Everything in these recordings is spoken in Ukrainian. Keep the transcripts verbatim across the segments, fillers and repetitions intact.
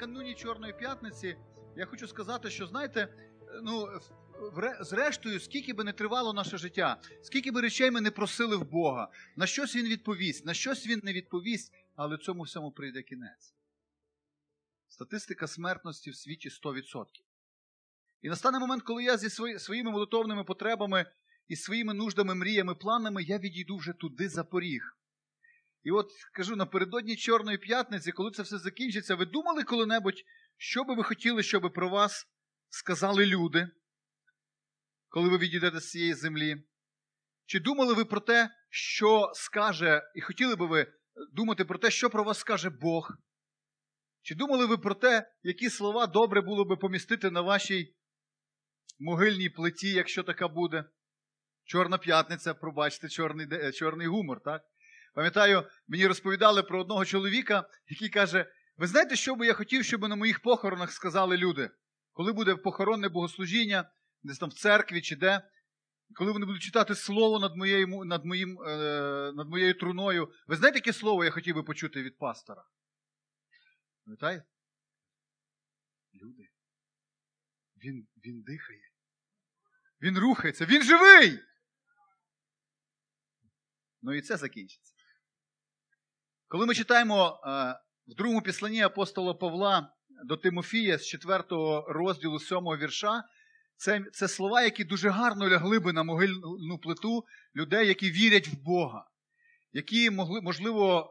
накануні Чорної П'ятниці, я хочу сказати, що, знаєте, ну, зрештою, скільки би не тривало наше життя, скільки би речей ми не просили в Бога, на щось Він відповість, на щось Він не відповість, але цьому всьому прийде кінець. Статистика смертності в світі сто відсотків. І настане момент, коли я зі свої, своїми молитовними потребами і своїми нуждами, мріями, планами, я відійду вже туди за поріг. І от, кажу, напередодні Чорної П'ятниці, коли це все закінчиться, ви думали коли-небудь, що би ви хотіли, щоб про вас сказали люди, коли ви відійдете з цієї землі? Чи думали ви про те, що скаже, і хотіли би ви думати про те, що про вас скаже Бог? Чи думали ви про те, які слова добре було би помістити на вашій могильній плиті, якщо така буде? Чорна П'ятниця, пробачте, чорний, чорний гумор, так? Пам'ятаю, мені розповідали про одного чоловіка, який каже, ви знаєте, що би я хотів, щоб на моїх похоронах сказали люди? Коли буде похоронне богослужіння, десь там в церкві чи де, коли вони будуть читати слово над моєю, над моїм, над моєю труною. Ви знаєте, яке слово я хотів би почути від пастора? Пам'ятаєте? Люди. Він, він дихає. Він рухається. Він живий! Ну і це закінчиться. Коли ми читаємо в другому післанні апостола Павла до Тимофія з четвертого розділу сьомого вірша, це, це слова, які дуже гарно лягли би на могильну плиту людей, які вірять в Бога, які, могли, можливо,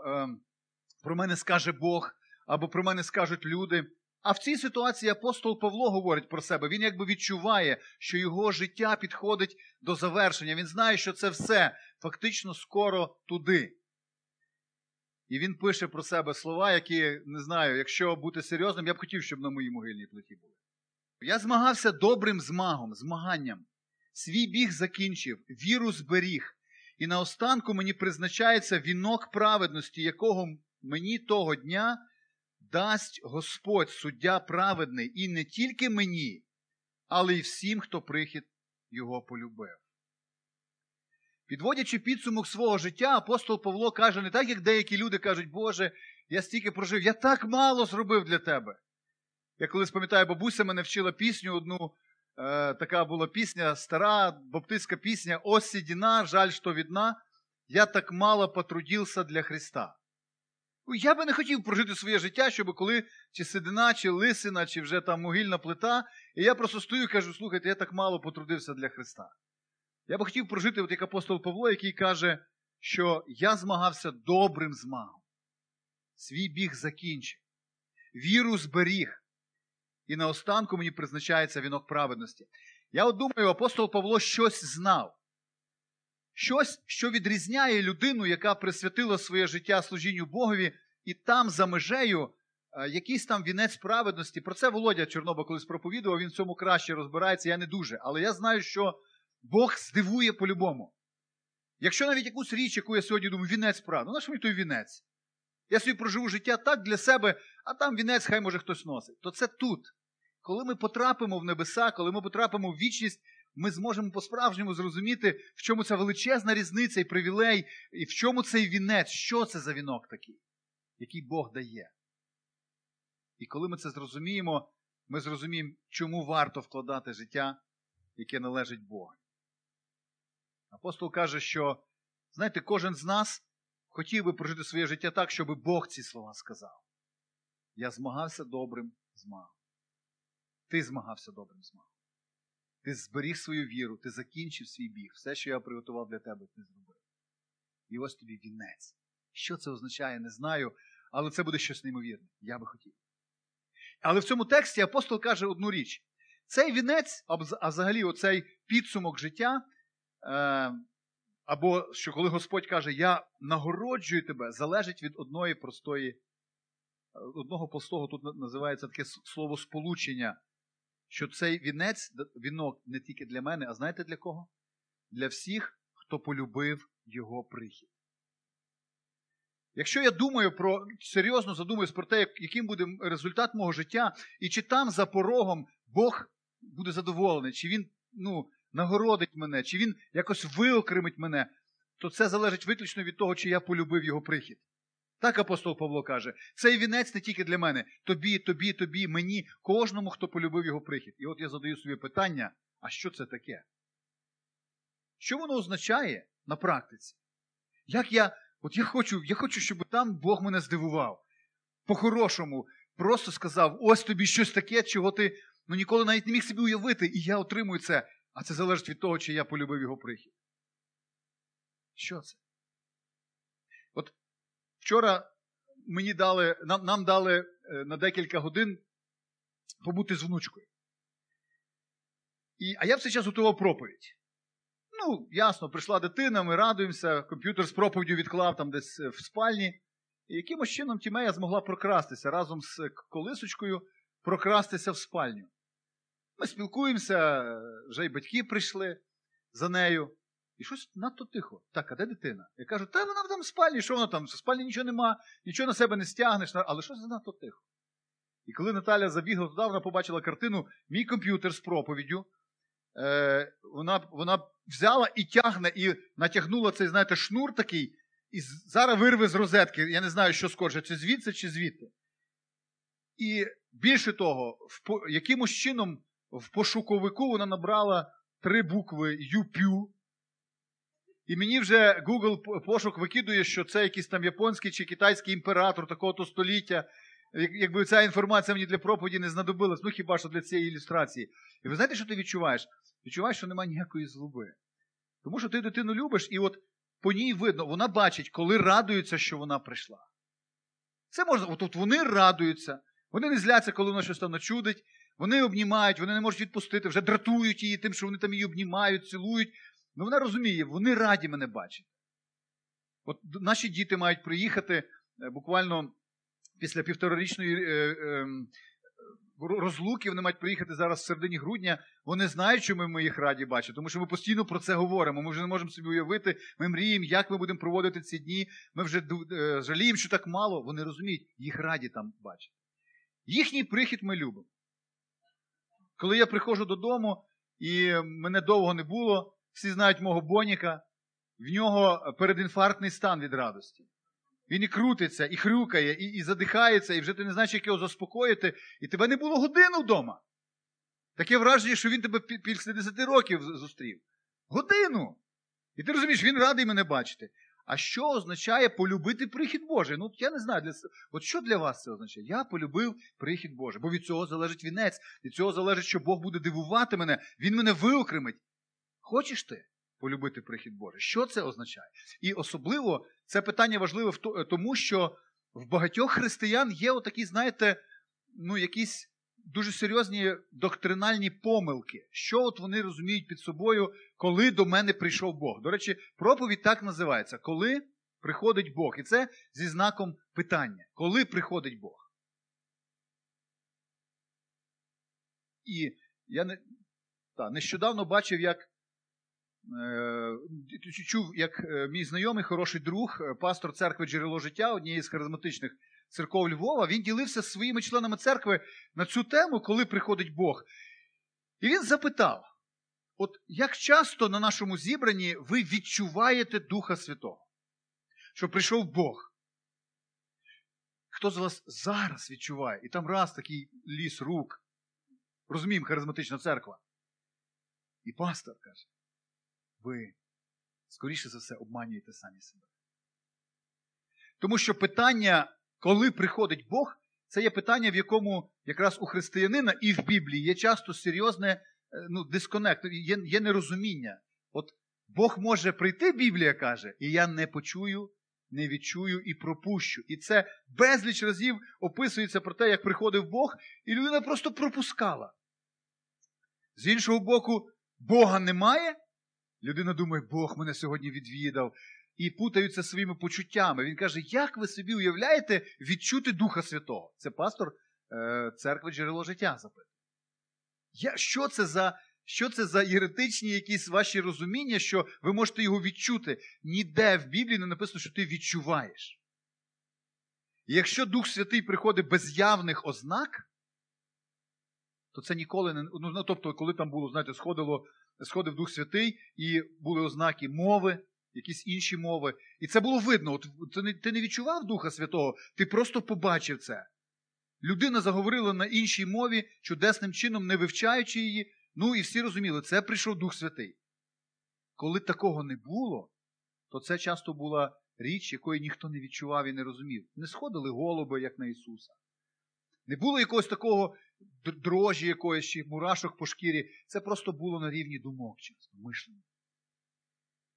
про мене скаже Бог, або про мене скажуть люди. А в цій ситуації апостол Павло говорить про себе. Він якби відчуває, що його життя підходить до завершення. Він знає, що це все фактично скоро туди. І він пише про себе слова, які, не знаю, якщо бути серйозним, я б хотів, щоб на моїй могильній плиті були. Я змагався добрим змагом, змаганням. Свій біг закінчив, віру зберіг. І наостанку мені призначається вінок праведності, якого мені того дня дасть Господь, суддя праведний, і не тільки мені, але й всім, хто прихід його полюбив. Підводячи підсумок свого життя, апостол Павло каже, не так, як деякі люди кажуть, Боже, я стільки прожив, я так мало зробив для тебе. Я колись пам'ятаю, бабуся мене вчила пісню одну, е, така була пісня, стара баптистська пісня, «О седина, жаль, що видна, я так мало потрудився для Христа». Я би не хотів прожити своє життя, щоб коли чи седина, чи лисина, чи вже там могильна плита, і я просто стою і кажу, слухайте, я так мало потрудився для Христа. Я би хотів прожити, от як апостол Павло, який каже, що я змагався добрим змагом. Свій біг закінчив. Віру зберіг. І наостанку мені призначається вінок праведності. Я от думаю, апостол Павло щось знав. Щось, що відрізняє людину, яка присвятила своє життя служінню Богові, і там, за межею, якийсь там вінець праведності. Про це Володя Чорноба колись проповідував, він в цьому краще розбирається, я не дуже. Але я знаю, що Бог здивує по-любому. Якщо навіть якусь річ, яку я сьогодні думаю, вінець праведності, ну на що мені той вінець? Я собі проживу життя так для себе, а там вінець хай може хтось носить. То це тут. Коли ми потрапимо в небеса, коли ми потрапимо в вічність, ми зможемо по-справжньому зрозуміти, в чому ця величезна різниця і привілей, і в чому цей вінець, що це за вінок такий, який Бог дає. І коли ми це зрозуміємо, ми зрозуміємо, чому варто вкладати життя, яке належить Богу. Апостол каже, що, знаєте, кожен з нас хотів би прожити своє життя так, щоб Бог ці слова сказав. Я змагався добрим змагом. Ти змагався добрим змагом. Ти зберіг свою віру, ти закінчив свій біг. Все, що я приготував для тебе, ти зробив. І ось тобі вінець. Що це означає, не знаю, але це буде щось неймовірне. Я би хотів. Але в цьому тексті апостол каже одну річ. Цей вінець, а взагалі оцей підсумок життя, або що коли Господь каже, я нагороджую тебе, залежить від одної простої, одного простого, тут називається таке слово сполучення, що цей вінець, вінок не тільки для мене, а знаєте для кого? Для всіх, хто полюбив його прихід. Якщо я думаю про, серйозно задумуюсь про те, яким буде результат мого життя, і чи там за порогом Бог буде задоволений, чи Він, ну, нагородить мене, чи Він якось виокремить мене, то це залежить виключно від того, чи я полюбив його прихід. Так апостол Павло каже, цей вінець не тільки для мене, тобі, тобі, тобі, мені, кожному, хто полюбив його прихід. І от я задаю собі питання, а що це таке? Що воно означає на практиці? Як я, от я хочу, я хочу, щоб там Бог мене здивував. По-хорошому, просто сказав, ось тобі щось таке, чого ти ну, ніколи навіть не міг собі уявити, і я отримую це. А це залежить від того, чи я полюбив його прихід. Що це? От вчора мені дали, нам, нам дали на декілька годин побути з внучкою. І, а я все час готував проповідь. Ну, ясно, прийшла дитина, ми радуємося, комп'ютер з проповіддю відклав там десь в спальні. І якимось чином Тімея змогла прокрастися разом з колисочкою, прокрастися в спальню. Ми спілкуємося, вже й батьки прийшли за нею. І щось надто тихо. Так, а де дитина? Я кажу, та вона там в спальні, що вона там? В спальні нічого нема, нічого на себе не стягнеш, але щось надто тихо. І коли Наталя забігла туди, вона побачила картину «Мій комп'ютер з проповіддю». Е, вона, вона взяла і тягне, і натягнула цей, знаєте, шнур такий, і зараз вирве з розетки. Я не знаю, що скорше, чи звідси, чи звідти. І більше того, в, якимось чином в пошуковику вона набрала три букви «Юпю». І мені вже Google пошук викидує, що це якийсь там японський чи китайський імператор такого-то століття. Якби ця інформація мені для проповіді не знадобилась, ну хіба що для цієї ілюстрації. І ви знаєте, що ти відчуваєш? Відчуваєш, що немає ніякої злоби. Тому що ти дитину любиш, і от по ній видно, вона бачить, коли радується, що вона прийшла. Це можна, от, от вони радуються, вони не зляться, коли вона щось там начудить, вони обнімають, вони не можуть відпустити, вже дратують її тим, що вони там її обнімають, цілують. Ну, вона розуміє, вони раді мене бачити. От наші діти мають приїхати буквально після півторарічної розлуки, вони мають приїхати зараз в середині грудня. Вони знають, чому ми їх раді бачимо, тому що ми постійно про це говоримо. Ми вже не можемо собі уявити, ми мріємо, як ми будемо проводити ці дні. Ми вже жаліємо, що так мало. Вони розуміють, їх раді там бачити. Їхній прихід ми любимо. Коли я приходжу додому, і мене довго не було, всі знають мого Боніка, в нього передінфарктний стан від радості. Він і крутиться, і хрюкає, і, і задихається, і вже ти не знаєш, як його заспокоїти, і тебе не було годину вдома. Таке враження, що він тебе після десяти років зустрів. Годину! І ти розумієш, він радий мене бачити. А що означає полюбити прихід Божий? Ну, я не знаю, для... от що для вас це означає? Я полюбив прихід Божий, бо від цього залежить вінець, від цього залежить, що Бог буде дивувати мене, Він мене виокремить. Хочеш ти полюбити прихід Божий? Що це означає? І особливо це питання важливе тому, що в багатьох християн є отакі, знаєте, ну якісь дуже серйозні доктринальні помилки. Що от вони розуміють під собою, коли до мене прийшов Бог? До речі, проповідь так називається. Коли приходить Бог? І це зі знаком питання. Коли приходить Бог? І я не... Та, нещодавно бачив, як чув, як мій знайомий, хороший друг, пастор церкви «Джерело життя», однієї з харизматичних церков Львова, він ділився з своїми членами церкви на цю тему, коли приходить Бог. І він запитав, от як часто на нашому зібранні ви відчуваєте Духа Святого? Що прийшов Бог? Хто з вас зараз відчуває? І там раз такий ліс рук. Розуміємо, харизматична церква. І пастор каже, ви, скоріше за все, обманюєте самі себе. Тому що питання, коли приходить Бог, це є питання, в якому якраз у християнина і в Біблії є часто серйозне ну, дисконект, є, є нерозуміння. От Бог може прийти, Біблія каже, і я не почую, не відчую і пропущу. І це безліч разів описується про те, як приходив Бог, і людина просто пропускала. З іншого боку, Бога немає. Людина думає, Бог мене сьогодні відвідав. І путаються своїми почуттями. Він каже, як ви собі уявляєте відчути Духа Святого? Це пастор е, церкви «Джерело життя» запитує. Я, що, це за, що це за єретичні якісь ваші розуміння, що ви можете його відчути? Ніде в Біблії не написано, що ти відчуваєш. І якщо Дух Святий приходить без явних ознак, то це ніколи не... Ну, тобто, коли там було, знаєте, сходило... Сходив Дух Святий, і були ознаки мови, якісь інші мови. І це було видно. От, ти не відчував Духа Святого, ти просто побачив це. Людина заговорила на іншій мові, чудесним чином, не вивчаючи її. Ну і всі розуміли, це прийшов Дух Святий. Коли такого не було, то це часто була річ, якої ніхто не відчував і не розумів. Не сходили голуби, як на Ісуса. Не було якогось такого дрожі якоїсь, чи мурашок по шкірі. Це просто було на рівні думок, часто, мислення.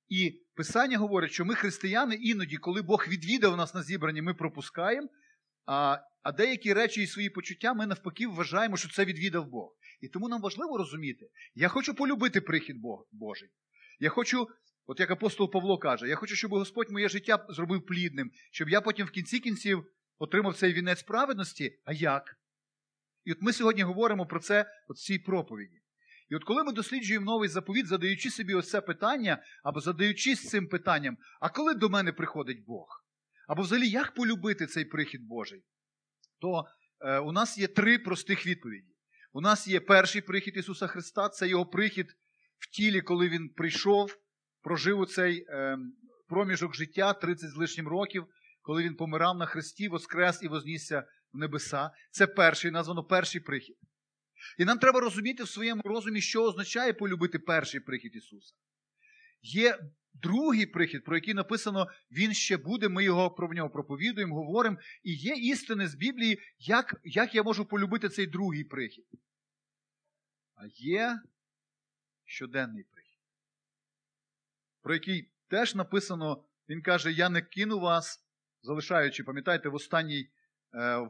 І Писання говорить, що ми, християни, іноді, коли Бог відвідав нас на зібранні, ми пропускаємо, а, а деякі речі і свої почуття ми навпаки вважаємо, що це відвідав Бог. І тому нам важливо розуміти, я хочу полюбити прихід Божий. Я хочу, от як апостол Павло каже, я хочу, щоб Господь моє життя зробив плідним, щоб я потім в кінці кінців отримав цей вінець праведності. А як? І от ми сьогодні говоримо про це от в цій проповіді. І от коли ми досліджуємо Новий Заповіт, задаючи собі ось це питання, або задаючись цим питанням, а коли до мене приходить Бог? Або взагалі, як полюбити цей прихід Божий? То е, у нас є три простих відповіді. У нас є перший прихід Ісуса Христа, це Його прихід в тілі, коли Він прийшов, прожив у цей е, проміжок життя, тридцять з лишнім років, коли Він помирав на хресті, воскрес і вознісся в небеса. Це перший, названо перший прихід. І нам треба розуміти в своєму розумі, що означає полюбити перший прихід Ісуса. Є другий прихід, про який написано, він ще буде, ми його про нього проповідуємо, говоримо. І є істини з Біблії, як, як я можу полюбити цей другий прихід. А є щоденний прихід, про який теж написано, він каже, я не кину вас, залишаючи, пам'ятаєте, в останній е,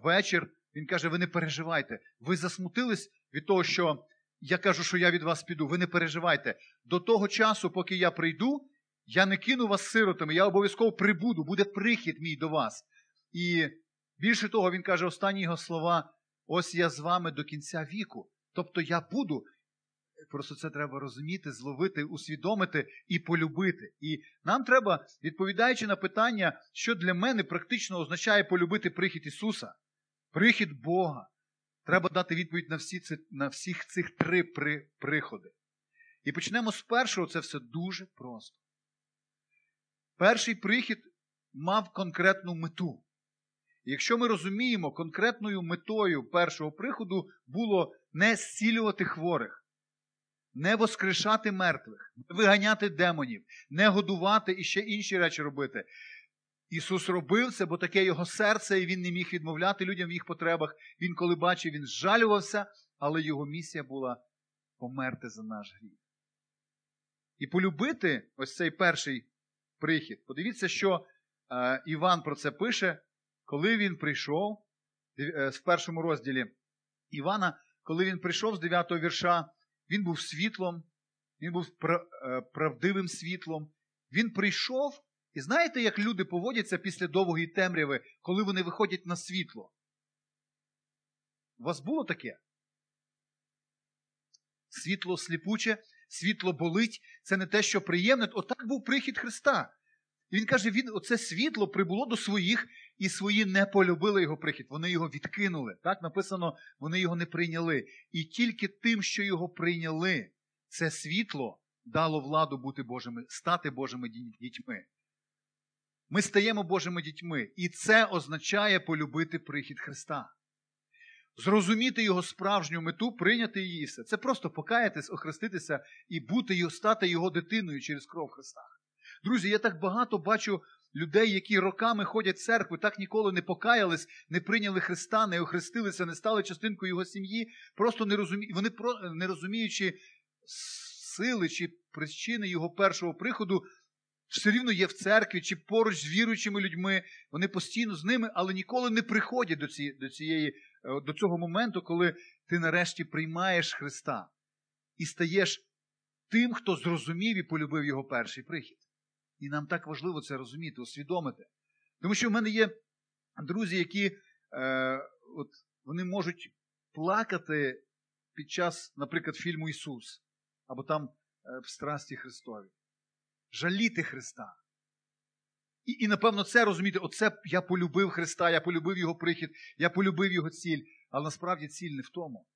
вечір, він каже, ви не переживайте, ви засмутились від того, що я кажу, що я від вас піду, ви не переживайте. До того часу, поки я прийду, я не кину вас сиротами, я обов'язково прибуду, буде прихід мій до вас. І більше того, він каже, останні його слова, ось я з вами до кінця віку, тобто я буду. Просто це треба розуміти, зловити, усвідомити і полюбити. І нам треба, відповідаючи на питання, що для мене практично означає полюбити прихід Ісуса, прихід Бога, треба дати відповідь на, всі ці, на всіх цих три при, приходи. І почнемо з першого, це все дуже просто. Перший прихід мав конкретну мету. І якщо ми розуміємо, конкретною метою першого приходу було не зцілювати хворих, не воскрешати мертвих, не виганяти демонів, не годувати і ще інші речі робити. Ісус робив це, бо таке його серце, і він не міг відмовляти людям в їх потребах. Він, коли бачив, він зжалювався, але його місія була померти за наш гріх. І полюбити ось цей перший прихід. Подивіться, що е, Іван про це пише, коли він прийшов, е, в першому розділі Івана, коли він прийшов з дев'ятого вірша, він був світлом, він був правдивим світлом. Він прийшов, і знаєте, як люди поводяться після довгої темряви, коли вони виходять на світло? У вас було таке? Світло сліпуче, світло болить, це не те, що приємне. Отак був прихід Христа. І він каже, він, оце світло прибуло до своїх, і свої не полюбили його прихід. Вони його відкинули. Так написано, вони його не прийняли. І тільки тим, що його прийняли, це світло дало владу бути Божими, стати Божими дітьми. Ми стаємо Божими дітьми. І це означає полюбити прихід Христа. Зрозуміти його справжню мету, прийняти її все. Це просто покаятись, охреститися і бути, стати його дитиною через кров Христа. Друзі, я так багато бачу людей, які роками ходять в церкву, так ніколи не покаялись, не прийняли Христа, не охрестилися, не стали частинкою його сім'ї, просто не розуміють, вони не розуміючи сили чи причини його першого приходу, все рівно є в церкві чи поруч з віруючими людьми, вони постійно з ними, але ніколи не приходять до цієї, до цієї, до цього моменту, коли ти нарешті приймаєш Христа і стаєш тим, хто зрозумів і полюбив його перший прихід. І нам так важливо це розуміти, усвідомити. Тому що в мене є друзі, які е, от, вони можуть плакати під час, наприклад, фільму «Ісус», або там е, «В страсті Христові». Жаліти Христа. І, і, напевно, це розуміти, оце я полюбив Христа, я полюбив Його прихід, я полюбив Його ціль. Але насправді ціль не в тому.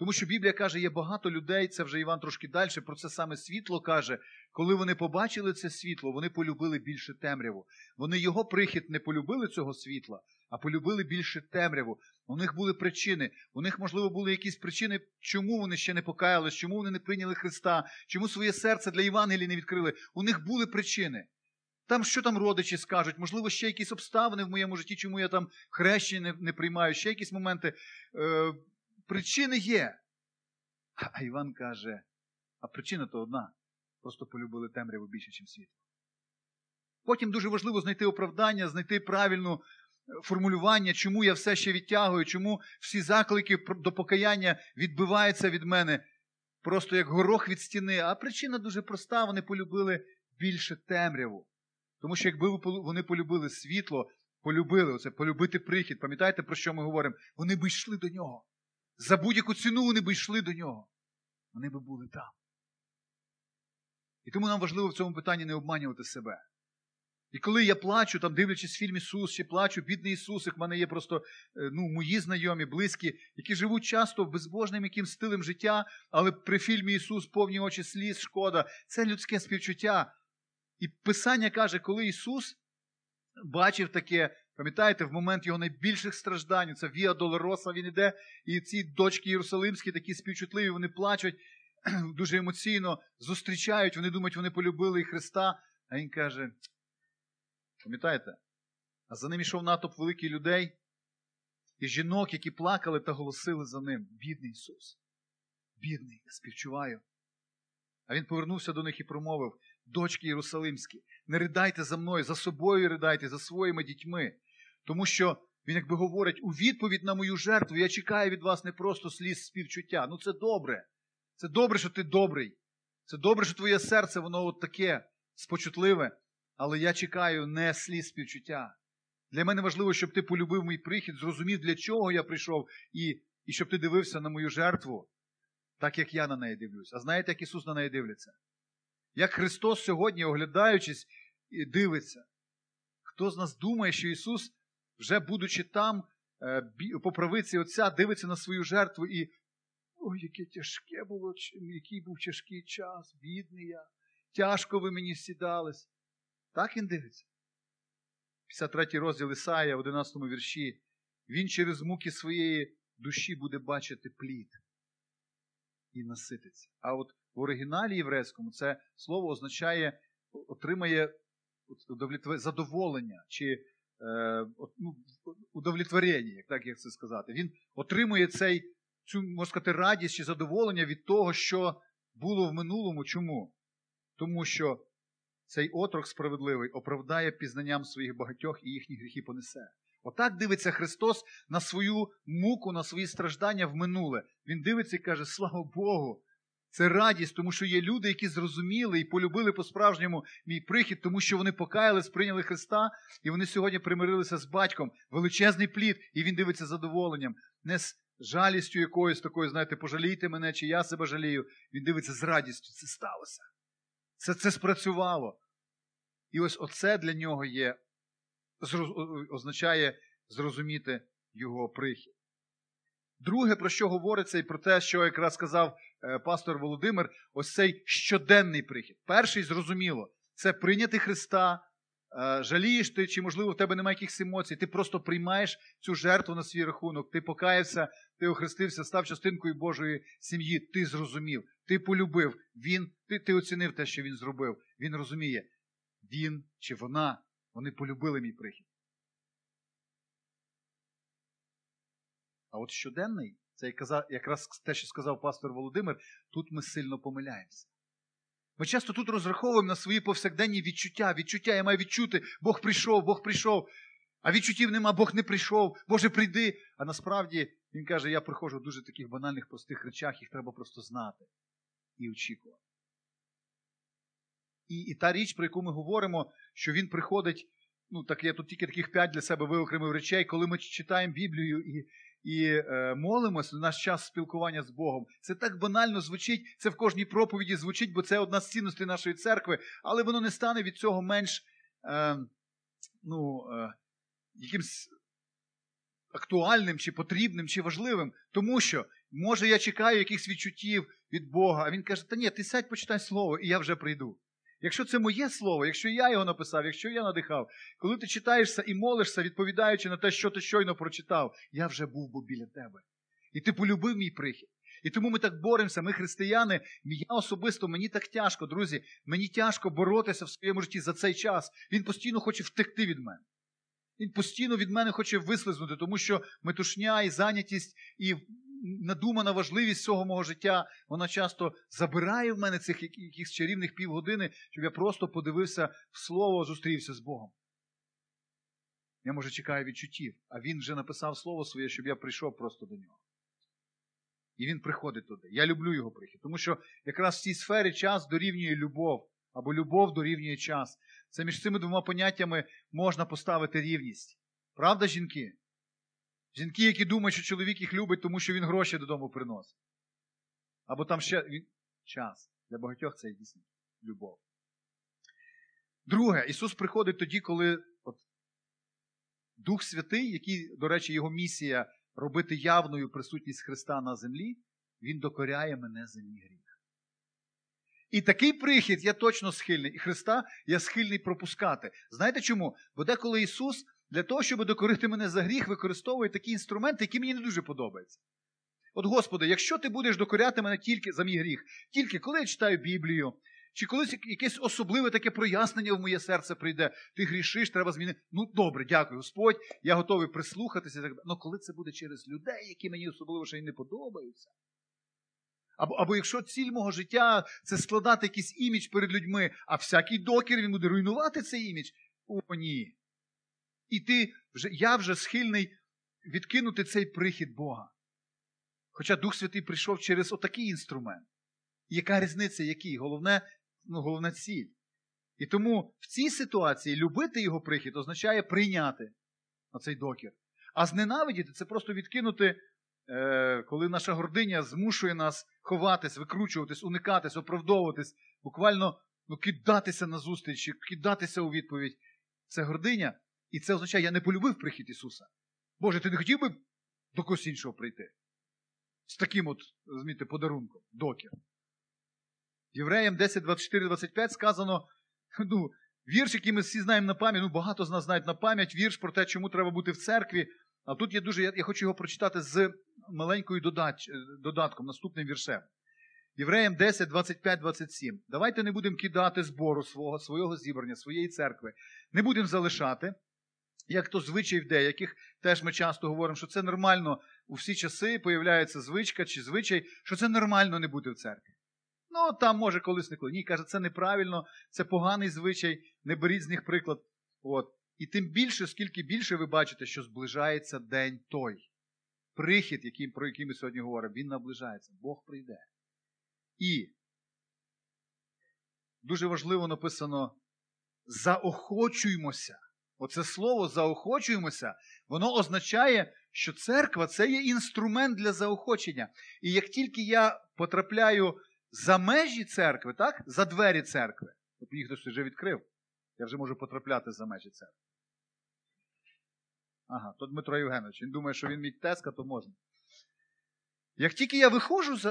Тому що Біблія каже, є багато людей, це вже Іван трошки далі, про це саме світло каже. Коли вони побачили це світло, вони полюбили більше темряву. Вони його прихід не полюбили цього світла, а полюбили більше темряву. У них були причини. У них, можливо, були якісь причини, чому вони ще не покаялись, чому вони не прийняли Христа, чому своє серце для Євангелії не відкрили. У них були причини. Там, що там родичі скажуть, можливо, ще якісь обставини в моєму житті, чому я там хрещення не, не приймаю, ще якісь моменти. Е, причини є. А Іван каже, а причина то одна. Просто полюбили темряву більше, ніж світло. Потім дуже важливо знайти оправдання, знайти правильне формулювання, чому я все ще відтягую, чому всі заклики до покаяння відбиваються від мене. Просто як горох від стіни. А причина дуже проста, вони полюбили більше темряву. Тому що якби вони полюбили світло, полюбили оце, полюбити прихід, пам'ятаєте, про що ми говоримо? Вони б йшли до нього. За будь-яку ціну вони б йшли до нього. Вони б були там. І тому нам важливо в цьому питанні не обманювати себе. І коли я плачу, там, дивлячись фільм «Ісус», ще плачу, бідний Ісусик, в мене є просто ну, мої знайомі, близькі, які живуть часто безбожним якимсь стилем життя, але при фільмі «Ісус» повні очі сліз, шкода. Це людське співчуття. І Писання каже, коли Ісус бачив таке, пам'ятаєте, в момент його найбільших страждань, це Віа Долороса, він іде, і ці дочки єрусалимські, такі співчутливі, вони плачуть, дуже емоційно зустрічають, вони думають, вони полюбили і Христа, а він каже, пам'ятаєте, а за ним йшов натовп великих людей і жінок, які плакали та голосили за ним. Бідний Ісус, бідний, я співчуваю. А він повернувся до них і промовив, дочки єрусалимські, не ридайте за мною, за собою ридайте, за своїми дітьми. Тому що він якби говорить, у відповідь на мою жертву я чекаю від вас не просто сліз співчуття. Ну це добре. Це добре, що ти добрий. Це добре, що твоє серце, воно от таке спочутливе. Але я чекаю не сліз співчуття. Для мене важливо, щоб ти полюбив мій прихід, зрозумів, для чого я прийшов, і, і щоб ти дивився на мою жертву, так як я на неї дивлюсь. А знаєте, як Ісус на неї дивиться? Як Христос сьогодні, оглядаючись, дивиться. Хто з нас думає, що Ісус, вже будучи там, по правиці Отця, дивиться на свою жертву і ой, яке тяжке було, який був тяжкий час, бідний я, тяжко ви мені сідались. Так він дивиться. п'ятдесят третій розділ Ісаї, в одинадцятому вірші. Він через муки своєї душі буде бачити плід і насититься. А от в оригіналі єврейському це слово означає, отримає задоволення, чи е, ну, удовлетворення, як так як це сказати. Він отримує цей, цю, можна сказати, радість чи задоволення від того, що було в минулому. Чому? Тому що цей отрок справедливий оправдає пізнанням своїх багатьох і їхні гріхи понесе. Отак дивиться Христос на свою муку, на свої страждання в минуле. Він дивиться і каже, слава Богу, це радість, тому що є люди, які зрозуміли і полюбили по-справжньому мій прихід, тому що вони покаялись, прийняли Христа, і вони сьогодні примирилися з батьком. Величезний плід, і він дивиться з задоволенням. Не з жалістю якоюсь такою, знаєте, пожалійте мене, чи я себе жалію. Він дивиться з радістю, це сталося. Це, це спрацювало. І ось оце для нього є, означає зрозуміти його прихід. Друге, про що говориться, і про те, що якраз сказав пастор Володимир, ось цей щоденний прихід. Перший, зрозуміло, це прийняти Христа, жалієш ти, чи, можливо, в тебе немає якихось емоцій, ти просто приймаєш цю жертву на свій рахунок, ти покаявся, ти охрестився, став частинкою Божої сім'ї, ти зрозумів, ти полюбив, він, ти, ти оцінив те, що він зробив, він розуміє, він чи вона, вони полюбили мій прихід. А от щоденний, це якраз те, що сказав пастор Володимир, тут ми сильно помиляємося. Ми часто тут розраховуємо на свої повсякденні відчуття. Відчуття, я маю відчути, Бог прийшов, Бог прийшов. А відчуттів нема, Бог не прийшов, Боже, прийди. А насправді, він каже, я приходжу в дуже таких банальних, простих речах, їх треба просто знати і очікувати. І, і та річ, про яку ми говоримо, що він приходить, ну так я тут тільки таких п'ять для себе виокремив речей, коли ми читаємо Біблію і... І е, молимось, наш час спілкування з Богом. Це так банально звучить, це в кожній проповіді звучить, бо це одна з цінностей нашої церкви, але воно не стане від цього менш е, ну, е, якимсь актуальним, чи потрібним, чи важливим, тому що, може, я чекаю якихось відчуттів від Бога, а він каже, та ні, ти сядь, почитай слово, і я вже прийду. Якщо це моє слово, якщо я його написав, якщо я надихав, коли ти читаєшся і молишся, відповідаючи на те, що ти щойно прочитав, я вже був би біля тебе. І ти полюбив мій прихід. І тому ми так боремося, ми християни, я особисто, мені так тяжко, друзі, мені тяжко боротися в своєму житті за цей час. Він постійно хоче втекти від мене. Він постійно від мене хоче вислизнути, тому що метушня і зайнятість, і надумана важливість цього мого життя, вона часто забирає в мене цих якихось чарівних півгодини, щоб я просто подивився в слово, зустрівся з Богом. Я, може, чекаю відчуттів, а він вже написав слово своє, щоб я прийшов просто до нього. І він приходить туди. Я люблю його прихід, тому що якраз в цій сфері час дорівнює любов, або любов дорівнює час. Це між цими двома поняттями можна поставити рівність. Правда, жінки? Жінки, які думають, що чоловік їх любить, тому що він гроші додому приносить. Або там ще час. Для багатьох це дійсно любов. Друге, Ісус приходить тоді, коли от, Дух Святий, який, до речі, його місія робити явною присутність Христа на землі, він докоряє мене за мій гріх. І такий прихід я точно схильний, і Христа я схильний пропускати. Знаєте чому? Бо деколи Ісус для того, щоб докорити мене за гріх, використовує такі інструменти, які мені не дуже подобаються. От, Господи, якщо ти будеш докоряти мене тільки за мій гріх, тільки коли я читаю Біблію, чи колись якесь особливе таке прояснення в моє серце прийде, ти грішиш, треба змінити. Ну, добре, дякую, Господь, я готовий прислухатися. Але коли це буде через людей, які мені особливо ще й не подобаються? Або, або якщо ціль мого життя – це складати якийсь імідж перед людьми, а всякий докір, він буде руйнувати цей імідж? О, ні. І ти вже, я вже схильний відкинути цей прихід Бога. Хоча Дух Святий прийшов через отакий інструмент. Яка різниця, який? Головне, ну, головна ціль. І тому в цій ситуації любити його прихід означає прийняти оцей докір. А зненавидіти – це просто відкинути, е, коли наша гординя змушує нас ховатись, викручуватись, уникатись, оправдовуватись, буквально ну, кидатися на зустрічі, кидатися у відповідь. Це гординя. І це означає, я не полюбив прихід Ісуса. Боже, ти не хотів би до когось іншого прийти? З таким от, розумієте, подарунком, докір. Євреям десять, двадцять чотири, двадцять п'ять сказано, ну, вірш, який ми всі знаємо на пам'ять, ну, багато з нас знають на пам'ять, вірш про те, чому треба бути в церкві. А тут я дуже, я, я хочу його прочитати з маленькою додач, додатком, наступним віршем. Євреям десять, двадцять п'ять, двадцять сім. Давайте не будемо кидати збору свого, свого зібрання, своєї церкви. Не будемо залишати, як то звичай в деяких, теж ми часто говоримо, що це нормально, у всі часи появляється звичка чи звичай, що це нормально не бути в церкві. Ну, там може колись не коли. Ні, каже, це неправильно, це поганий звичай, не беріть з них приклад. От. І тим більше, скільки більше ви бачите, що зближається день той. Прихід, який, про який ми сьогодні говоримо, він наближається, Бог прийде. І дуже важливо написано «заохочуймося». Оце слово «заохочуємося», воно означає, що церква – це є інструмент для заохочення. І як тільки я потрапляю за межі церкви, так? За двері церкви. От мені хтось вже відкрив. Я вже можу потрапляти за межі церкви. Ага, то Дмитро Євгенович. Він думає, що він мій тезка, то можна. Як тільки я виходжу,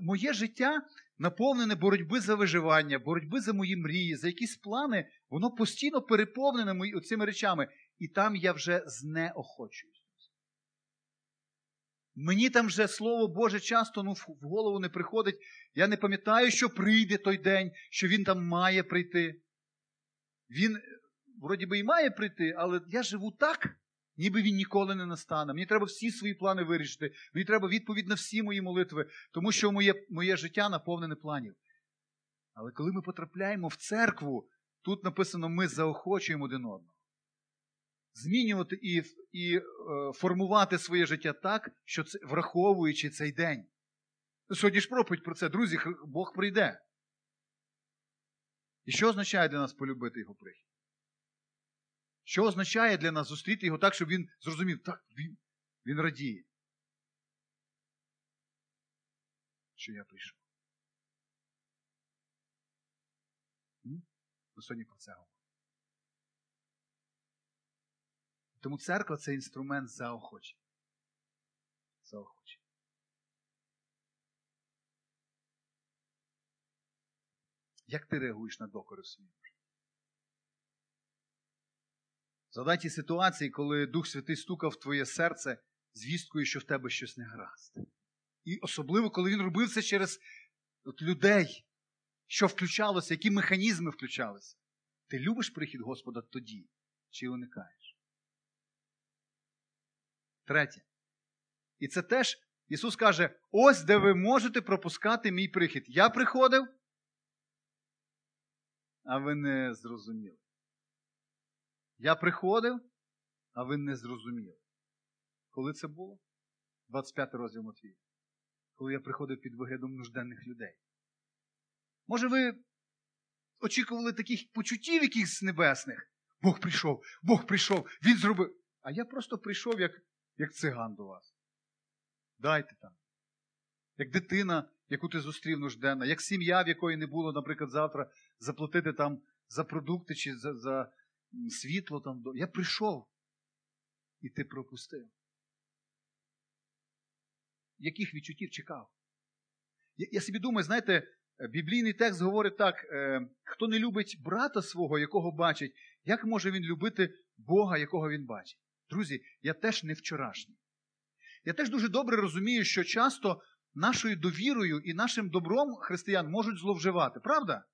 моє життя наповнене боротьби за виживання, боротьби за мої мрії, за якісь плани, воно постійно переповнене цими речами. І там я вже знеохочуюсь. Мені там вже Слово Боже часто ну, в голову не приходить. Я не пам'ятаю, що прийде той день, що він там має прийти. Він, вроді би, і має прийти, але я живу так, ніби він ніколи не настане. Мені треба всі свої плани вирішити. Мені треба відповідь на всі мої молитви, тому що моє, моє життя наповнене планів. Але коли ми потрапляємо в церкву, тут написано, ми заохочуємо один одного. Змінювати і, і е, формувати своє життя так, що це, враховуючи цей день. Сьогодні ж проповідь про це. Друзі, Бог прийде. І що означає для нас полюбити його прихід? Що означає для нас зустріти його так, щоб він зрозумів, так, він, він радіє, що я прийшов. Ми сьогодні про це говоримо. Тому церква – це інструмент заохочення. Заохочення. Як ти реагуєш на докори в своєму житті? Згадай ті ситуації, коли Дух Святий стукав в твоє серце звісткою, що в тебе щось не гаразд. І особливо, коли він робив це через от, людей, що включалося, які механізми включалися. Ти любиш прихід Господа тоді, чи уникаєш? Третє. І це теж Ісус каже, ось де ви можете пропускати мій прихід. Я приходив, а ви не зрозуміли. Я приходив, а ви не зрозуміли. Коли це було? двадцять п'ятий розділ Матвія. Коли я приходив під виглядом нужденних людей. Може, ви очікували таких почуттів якихось небесних? Бог прийшов, Бог прийшов, Він зробив. А я просто прийшов, як, як циган до вас. Дайте там. Як дитина, яку ти зустрів нужденна, як сім'я, в якої не було, наприклад, завтра заплатити там за продукти чи за, за світло там. Я прийшов, і ти пропустив. Яких відчуттів чекав? Я, я собі думаю, знаєте, біблійний текст говорить так, е, хто не любить брата свого, якого бачить, як може він любити Бога, якого він бачить? Друзі, я теж не вчорашній. Я теж дуже добре розумію, що часто нашою довірою і нашим добром християн можуть зловживати. Правда?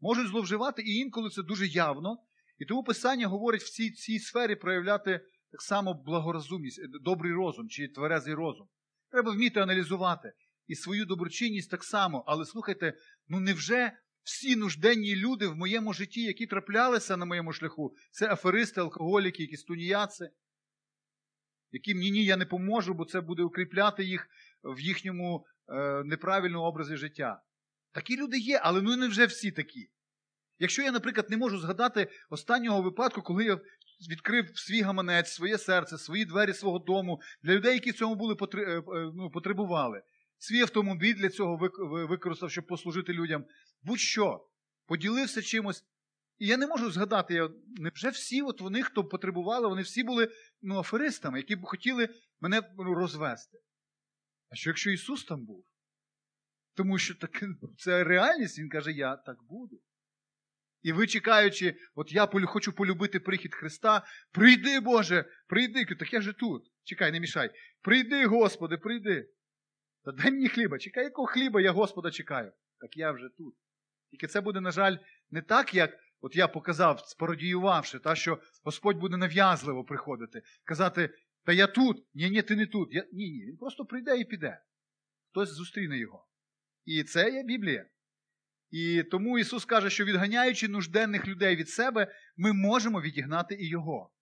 Можуть зловживати, і інколи це дуже явно. І тому Писання говорить в цій, цій сфері проявляти так само благорозумність, добрий розум чи тверезий розум. Треба вміти аналізувати. І свою доброчинність так само. Але слухайте, ну невже всі нужденні люди в моєму житті, які траплялися на моєму шляху, це аферисти, алкоголіки, якісь тунеядці, які мені ні, я не поможу, бо це буде укріпляти їх в їхньому е, неправильному образі життя. Такі люди є, але ну невже всі такі? Якщо я, наприклад, не можу згадати останнього випадку, коли я відкрив свій гаманець, своє серце, свої двері свого дому, для людей, які в цьому були потребували. Свій автомобіль для цього використав, щоб послужити людям. Будь-що. Поділився чимось. І я не можу згадати, я, невже всі от вони, хто потребували, вони всі були ну, аферистами, які б хотіли мене ну, розвести. А що якщо Ісус там був? Тому що так, це реальність, Він каже, я так буду. І ви чекаючи, от я хочу полюбити прихід Христа, прийди, Боже, прийди, так я же тут, чекай, не мішай, прийди, Господи, прийди. Та дай мені хліба, чекай, якого хліба я Господа чекаю, так я вже тут. Тільки це буде, на жаль, не так, як от я показав, спародіювавши, та, що Господь буде нав'язливо приходити, казати, та я тут, ні-ні, ти не тут, я... ні-ні, він просто прийде і піде, хтось зустріне його. І це є Біблія. І тому Ісус каже, що відганяючи нужденних людей від себе, ми можемо відігнати і Його.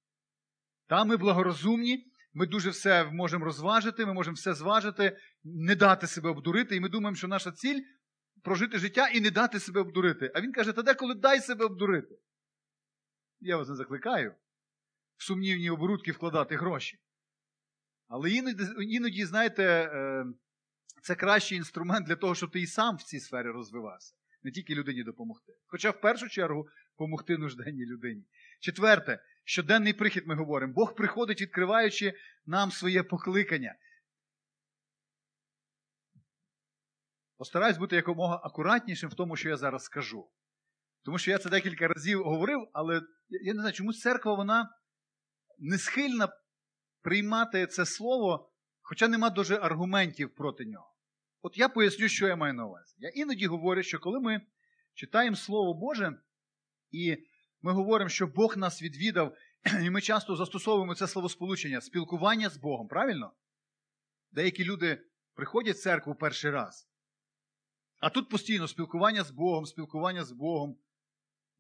Та ми благорозумні, ми дуже все можемо розважити, ми можемо все зважити, не дати себе обдурити. І ми думаємо, що наша ціль – прожити життя і не дати себе обдурити. А Він каже, та деколи дай себе обдурити. Я вас не закликаю в сумнівні оборудки вкладати гроші. Але іноді, іноді знаєте, це кращий інструмент для того, щоб ти і сам в цій сфері розвивався. Не тільки людині допомогти. Хоча в першу чергу допомогти нужденній людині. Четверте. Щоденний прихід ми говоримо. Бог приходить, відкриваючи нам своє покликання. Постараюсь бути якомога акуратнішим в тому, що я зараз скажу. Тому що я це декілька разів говорив, але я не знаю, чому церква, вона не схильна приймати це слово, хоча нема дуже аргументів проти нього. От я поясню, що я маю на увазі. Я іноді говорю, що коли ми читаємо Слово Боже, і ми говоримо, що Бог нас відвідав, і ми часто застосовуємо це словосполучення, спілкування з Богом, правильно? Деякі люди приходять в церкву перший раз, а тут постійно спілкування з Богом, спілкування з Богом.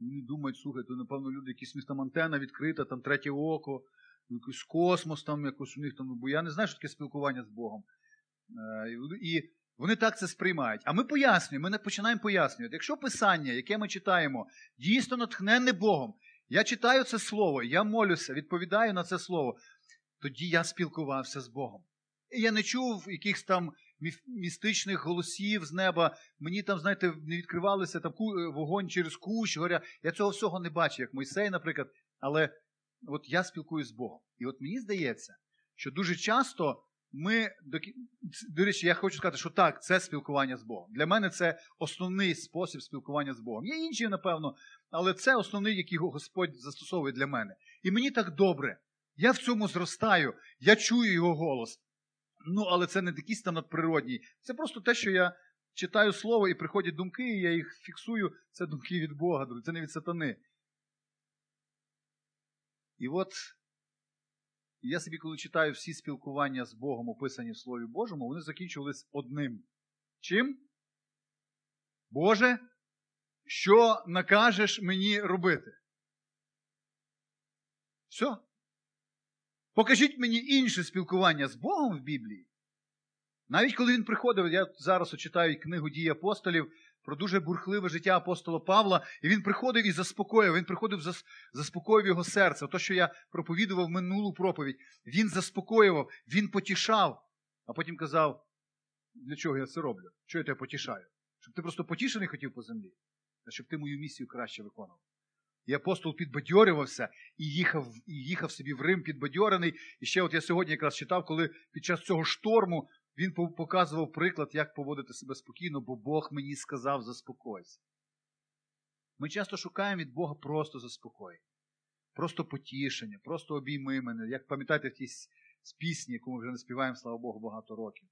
Вони думають, слухай, то, напевно, люди, якісь там антенна відкрита, там третє око, якийсь космос там, якось у них там, бо я не знаю, що таке спілкування з Богом. І вони так це сприймають. А ми пояснюємо, ми починаємо пояснювати. Якщо Писання, яке ми читаємо, дійсно натхненне Богом, я читаю це слово, я молюся, відповідаю на це слово, тоді я спілкувався з Богом. І я не чув якихось там містичних голосів з неба, мені там, знаєте, не відкривалися там вогонь через кущ, горя. Я цього всього не бачу, як Мойсей, наприклад, але от я спілкуюсь з Богом. І от мені здається, що дуже часто ми, до, до речі, я хочу сказати, що так, це спілкування з Богом. Для мене це основний спосіб спілкування з Богом. Є інші, напевно, але це основний, який Господь застосовує для мене. І мені так добре. Я в цьому зростаю, я чую його голос. Ну, але це не такий стан надприродній. Це просто те, що я читаю слово і приходять думки, і я їх фіксую. Це думки від Бога, це не від сатани. І от я собі, коли читаю всі спілкування з Богом, описані в Слові Божому, вони закінчувалися одним. Чим? Боже, що накажеш мені робити? Все. Покажіть мені інше спілкування з Богом в Біблії. Навіть коли він приходив, я зараз читаю книгу «Дії апостолів», про дуже бурхливе життя апостола Павла, і він приходив і заспокоїв, він приходив, зас... заспокоїв його серце. Те, що я проповідував минулу проповідь, він заспокоював, він потішав, а потім казав, для чого я це роблю, чого я тебе потішаю? Щоб ти просто потішений хотів по землі, а щоб ти мою місію краще виконував. І апостол підбадьорювався і їхав, і їхав собі в Рим підбадьорений. І ще от я сьогодні якраз читав, коли під час цього шторму він показував приклад, як поводити себе спокійно, бо Бог мені сказав заспокойся. Ми часто шукаємо від Бога просто заспокоєння, просто потішення, просто обійми мене. Як пам'ятаєте в тій пісні, яку ми вже не співаємо, слава Богу, багато років.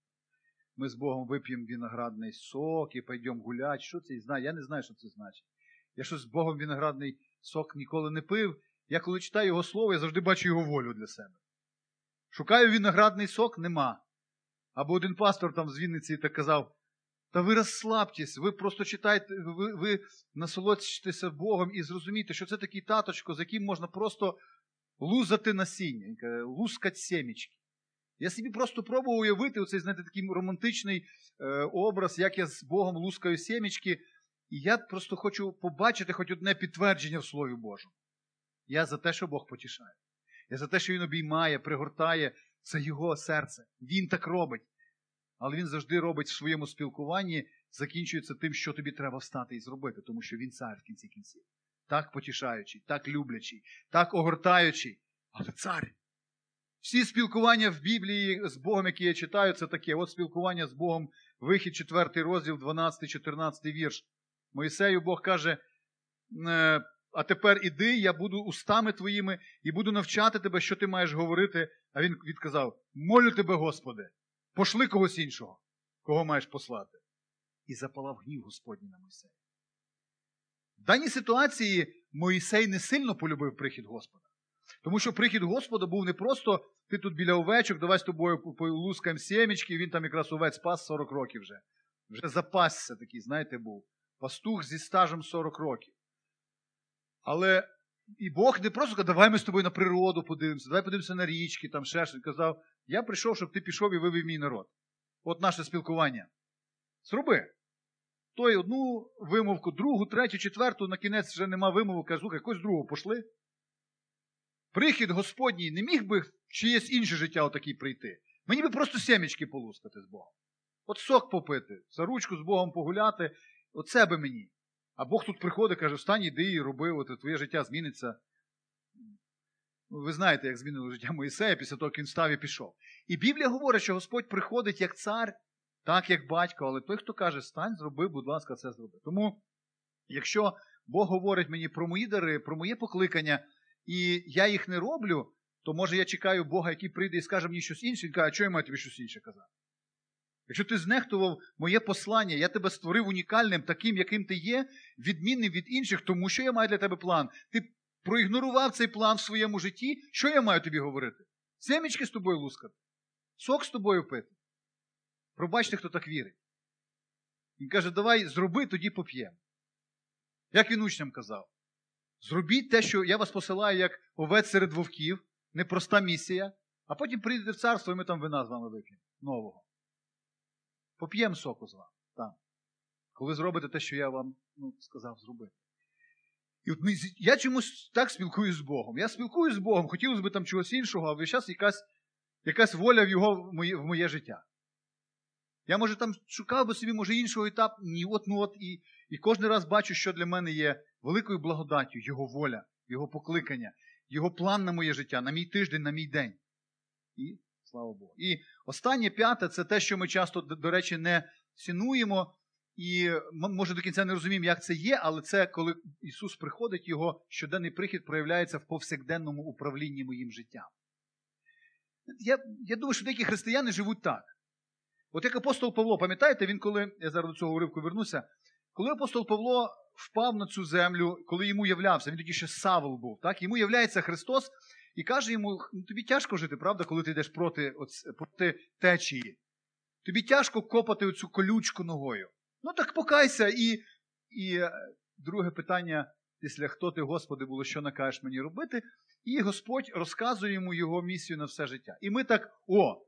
Ми з Богом вип'ємо виноградний сок і пойдемо гулять. Що це? Я не знаю, що це значить. Я щось з Богом виноградний сок ніколи не пив. Я коли читаю його слово, я завжди бачу його волю для себе. Шукаю виноградний сок, нема. Або один пастор там з Вінниці так казав, та ви розслабтесь, ви просто читайте, ви, ви насолодьтеся Богом і зрозумійте, що це такий таточко, з яким можна просто лузати насіння, лускати сімечки. Я собі просто пробував уявити оцей, знаєте, такий романтичний е, образ, як я з Богом лускаю сімечки, і я просто хочу побачити хоч одне підтвердження в Слові Божому. Я за те, що Бог потішає. Я за те, що Він обіймає, пригортає. Це його серце. Він так робить. Але він завжди робить в своєму спілкуванні, закінчується тим, що тобі треба встати і зробити, тому що він цар в кінці кінців. Так потішаючий, так люблячий, так огортаючий, але цар. Всі спілкування в Біблії з Богом, які я читаю, це таке. От спілкування з Богом, вихід, четвертий розділ, дванадцятий-чотирнадцятий вірш. Мойсею Бог каже, а тепер іди, я буду устами твоїми і буду навчати тебе, що ти маєш говорити. А він відказав, молю тебе, Господи, пошли когось іншого, кого маєш послати. І запалав гнів Господній на Мойсея. В даній ситуації Мойсей не сильно полюбив прихід Господа. Тому що прихід Господа був не просто, ти тут біля овечок, давай з тобою полускаємо сімечки, він там якраз овець пас сорок років вже. Вже запасся такий, знаєте, був. Пастух зі стажем сорок років. Але і Бог не просто каже, давай ми з тобою на природу подивимося, давай подивимося на річки, там ще щось. Він казав, я прийшов, щоб ти пішов і вивів мій народ. От наше спілкування. Зроби. Той одну вимовку, другу, третю, четверту, на кінець вже нема вимовок, каже, слухай, якось другу пошли. Прихід Господній не міг би в чиєсь інше життя отакий прийти. Мені би просто сімечки полускати з Богом. От сок попити, за ручку з Богом погуляти, оце би мені. А Бог тут приходить, каже, встань, іди і роби, от, твоє життя зміниться. Ви знаєте, як змінило життя Моїсея, після того, як він встав і пішов. І Біблія говорить, що Господь приходить як цар, так, як батько, але той, хто каже, встань, зроби, будь ласка, це зроби. Тому, якщо Бог говорить мені про мої дари, про моє покликання, і я їх не роблю, то, може, я чекаю Бога, який прийде і скаже мені щось інше, він каже, а чого я маю тобі щось інше казати? Якщо ти знехтував моє послання, я тебе створив унікальним, таким, яким ти є, відмінним від інших, тому що я маю для тебе план. Ти проігнорував цей план в своєму житті, що я маю тобі говорити? Семічки з тобою лускати, сок з тобою пити. Пробачте, хто так вірить. Він каже, давай зроби, тоді поп'ємо. Як він учням казав, зробіть те, що я вас посилаю, як овець серед вовків, непроста місія, а потім прийдете в царство, і ми там вина з вами вип'ємо, нового. Поп'ємо соку з вами там, коли зробите те, що я вам ну, сказав зробити. І от ми, я чомусь так спілкуюсь з Богом. Я спілкуюсь з Богом, хотілося б там чогось іншого, але зараз якась, якась воля в, його, в, моє, в моє життя. Я, може, там шукав би собі, може, іншого етапу, ні, от, ну от, і, і кожен раз бачу, що для мене є великою благодаттю, його воля, його покликання, Його план на моє життя, на мій тиждень, на мій день. І, слава Богу. І останнє, п'яте, це те, що ми часто, до речі, не цінуємо. І, може, до кінця не розуміємо, як це є, але це, коли Ісус приходить, Його щоденний прихід проявляється в повсякденному управлінні моїм життям. Я, я думаю, що деякі християни живуть так. От як апостол Павло, пам'ятаєте, він коли, я зараз до цього уривку вернуся, коли апостол Павло впав на цю землю, коли йому являвся, він тоді ще Савл був, так? Йому являється Христос і каже йому, тобі тяжко жити, правда, коли ти йдеш проти, оць, проти течії. Тобі тяжко копати оцю колючку ногою. Ну так покайся. І, і друге питання після «Хто ти, Господи?» було «Що накажеш мені робити?» І Господь розказує йому його місію на все життя. І ми так, о,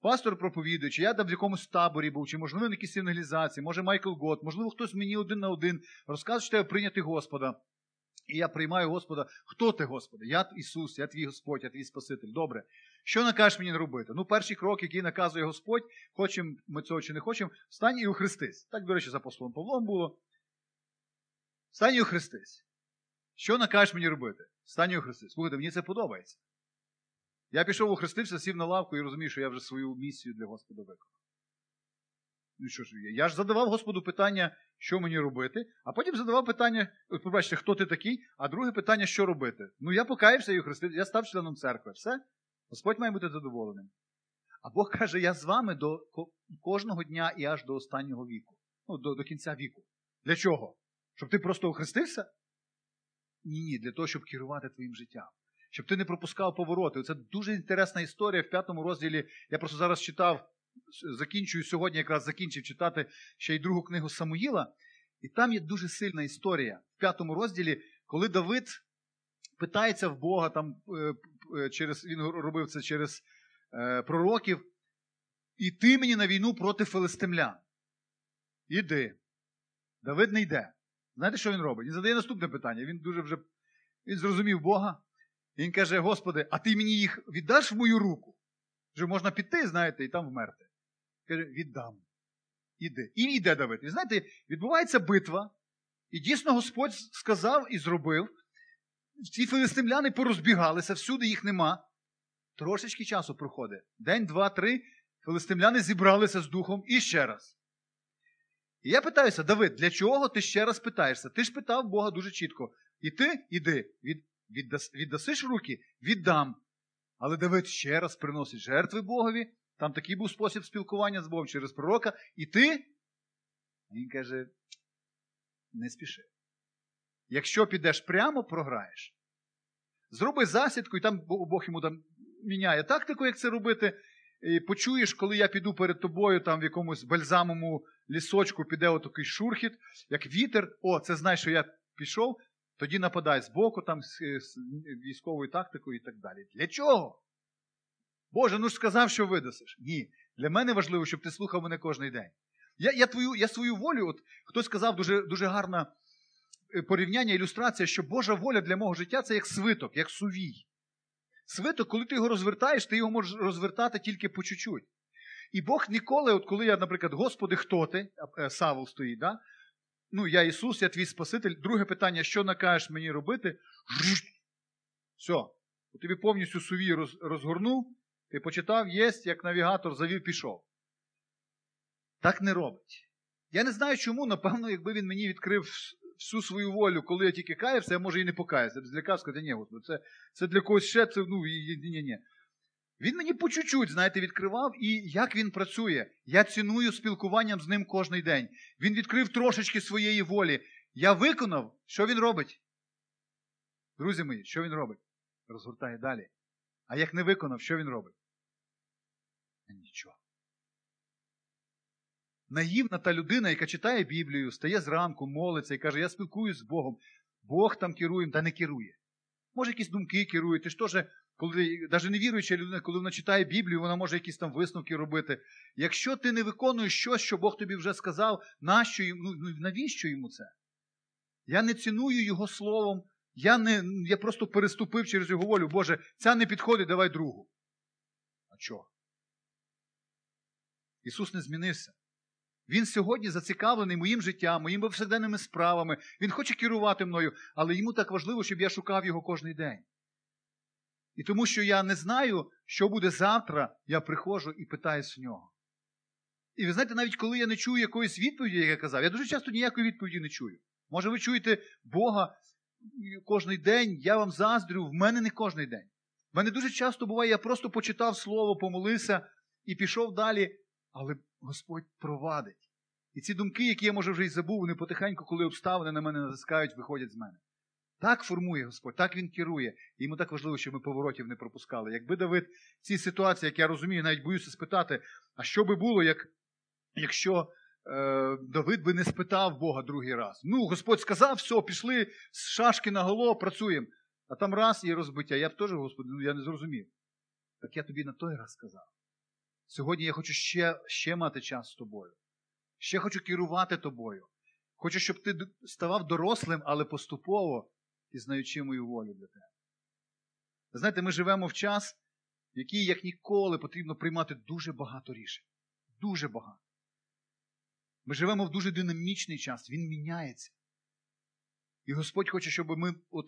пастор проповідує, чи я там в якомусь таборі був, чи можливо на якісь евангелізації, може Майкл Гот, можливо хтось мені один на один розказує, що треба прийняти Господа. І я приймаю Господа. Хто ти, Господи? Я Ісус, я твій Господь, я твій Спаситель. Добре. Що накажеш мені робити? Ну, перший крок, який наказує Господь, хочемо ми цього чи не хочемо, встань і охрестись. Так, до речі, з апостолом Павлом було. Встань і охрестись. Що накажеш мені робити? Встань і охрестись. Слухайте, мені це подобається. Я пішов охрестився, сів на лавку і розумію, що я вже свою місію для Господа виконав. Ну що ж, я ж задавав Господу питання, що мені робити, а потім задавав питання, от побачите, хто ти такий, а друге питання, що робити. Ну я покаявся і охрестився, я став членом церкви, все. Господь має бути задоволеним. А Бог каже, я з вами до кожного дня і аж до останнього віку. Ну, до, до кінця віку. Для чого? Щоб ти просто охрестився? Ні-ні, для того, щоб керувати твоїм життям. Щоб ти не пропускав повороти. Оце дуже інтересна історія в п'ятому розділі. Я просто зараз читав, закінчую сьогодні, якраз закінчив читати ще й другу книгу Самуїла. І там є дуже сильна історія. В п'ятому розділі, коли Давид питається в Бога, там, через, він робив це через е, пророків, іти мені на війну проти филистимлян. Іди. Давид не йде. Знаєте, що він робить? Він задає наступне питання. Він дуже вже він зрозумів Бога. І він каже, Господи, а ти мені їх віддаш в мою руку? Вже можна піти, знаєте, і там вмерти. Каже, віддам. Іди. І йде Давид. І знаєте, відбувається битва. І дійсно Господь сказав і зробив. Ці филистимляни порозбігалися, всюди їх нема. Трошечки часу проходить. День, два, три. Филистимляни зібралися з духом і ще раз. І я питаюся, Давид, для чого ти ще раз питаєшся? Ти ж питав Бога дуже чітко. І ти, іди, від, віддас, віддасиш руки, віддам. Але Давид ще раз приносить жертви Богові. Там такий був спосіб спілкування з Богом через пророка. І ти? Він каже, не спіши. Якщо підеш прямо, програєш. Зроби засідку, і там Бог йому там міняє тактику, як це робити. І почуєш, коли я піду перед тобою, там в якомусь бальзамовому лісочку піде отакий шурхіт, як вітер. О, це знай, що я пішов. Тоді нападай з боку, там з військовою тактикою і так далі. Для чого? Боже, ну ж сказав, що видасиш. Ні, для мене важливо, щоб ти слухав мене кожний день. Я, я, твою, я свою волю, от хтось сказав дуже, дуже гарно, порівняння, ілюстрація, що Божа воля для мого життя – це як свиток, як сувій. Свиток, коли ти його розвертаєш, ти його можеш розвертати тільки по чуть-чуть. І Бог ніколи, от коли я, наприклад, Господи, хто ти? Савл стоїть, да? Ну, я Ісус, я твій Спаситель. Друге питання, що накажеш мені робити? Все. Тобі повністю сувій розгорнув, ти почитав, єсть, як навігатор завів, пішов. Так не робить. Я не знаю чому, напевно, якби він мені відкрив всю свою волю, коли я тільки каявся, я, може, і не покаюся. Я б злякав, сказав, ні, Господи, це, це для когось ще, це, ну, ні-ні-ні. Він мені по чуть-чуть, знаєте, відкривав, і як він працює. Я ціную спілкуванням з ним кожний день. Він відкрив трошечки своєї волі. Я виконав. Що він робить? Друзі мої, що він робить? Розгортає далі. А як не виконав, що він робить? Нічого. Наївна та людина, яка читає Біблію, встає зранку, молиться і каже, я спілкуюсь з Богом. Бог там керує, та не керує. Може, якісь думки керує. Ти ж теж, коли, навіть невіруюча людина, коли вона читає Біблію, вона може якісь там висновки робити. Якщо ти не виконуєш щось, що Бог тобі вже сказав, нащо, ну, навіщо йому це? Я не ціную його словом. Я, не, я просто переступив через його волю. Боже, ця не підходить, давай другу. А чого? Ісус не змінився. Він сьогодні зацікавлений моїм життям, моїми повсякденними справами. Він хоче керувати мною, але йому так важливо, щоб я шукав його кожний день. І тому, що я не знаю, що буде завтра, я приходжу і питаюсь в нього. І ви знаєте, навіть коли я не чую якоїсь відповіді, як я казав, я дуже часто ніякої відповіді не чую. Може, ви чуєте Бога кожний день, я вам заздрю, в мене не кожний день. В мене дуже часто буває, я просто почитав слово, помолився і пішов далі, але Господь провадить. І ці думки, які я, може, вже й забув, вони потихеньку, коли обставини на мене натискають, виходять з мене. Так формує Господь, так Він керує. І йому так важливо, щоб ми поворотів не пропускали. Якби Давид в цій ситуації, як я розумію, навіть боюся спитати, а що би було, як, якщо е, Давид би не спитав Бога другий раз? Ну, Господь сказав, все, пішли з шашки наголо, працюємо. А там раз і розбиття. Я б теж, Господи, ну, я не зрозумів. Так я тобі на той раз сказав. Сьогодні я хочу ще, ще мати час з тобою. Ще хочу керувати тобою. Хочу, щоб ти ставав дорослим, але поступово і знаючи мою волю для тебе. Знаєте, ми живемо в час, в який, як ніколи, потрібно приймати дуже багато рішень. Дуже багато. Ми живемо в дуже динамічний час, він міняється. І Господь хоче, щоб ми от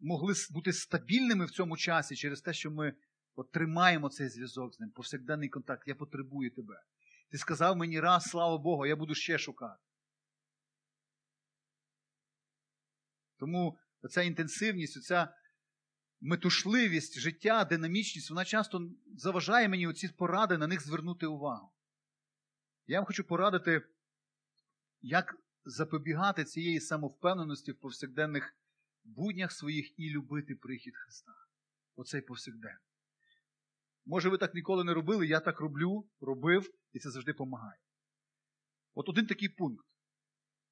могли бути стабільними в цьому часі через те, що ми от тримаємо цей зв'язок з ним, повсякденний контакт. Я потребую тебе. Ти сказав мені раз, слава Богу, я буду ще шукати. Тому оця інтенсивність, оця метушливість, життя, динамічність, вона часто заважає мені оці поради, на них звернути увагу. Я вам хочу порадити, як запобігати цієї самовпевненості в повсякденних буднях своїх і любити прихід Христа. Оцей повсякден. Може, ви так ніколи не робили, я так роблю, робив, і це завжди допомагає. От один такий пункт.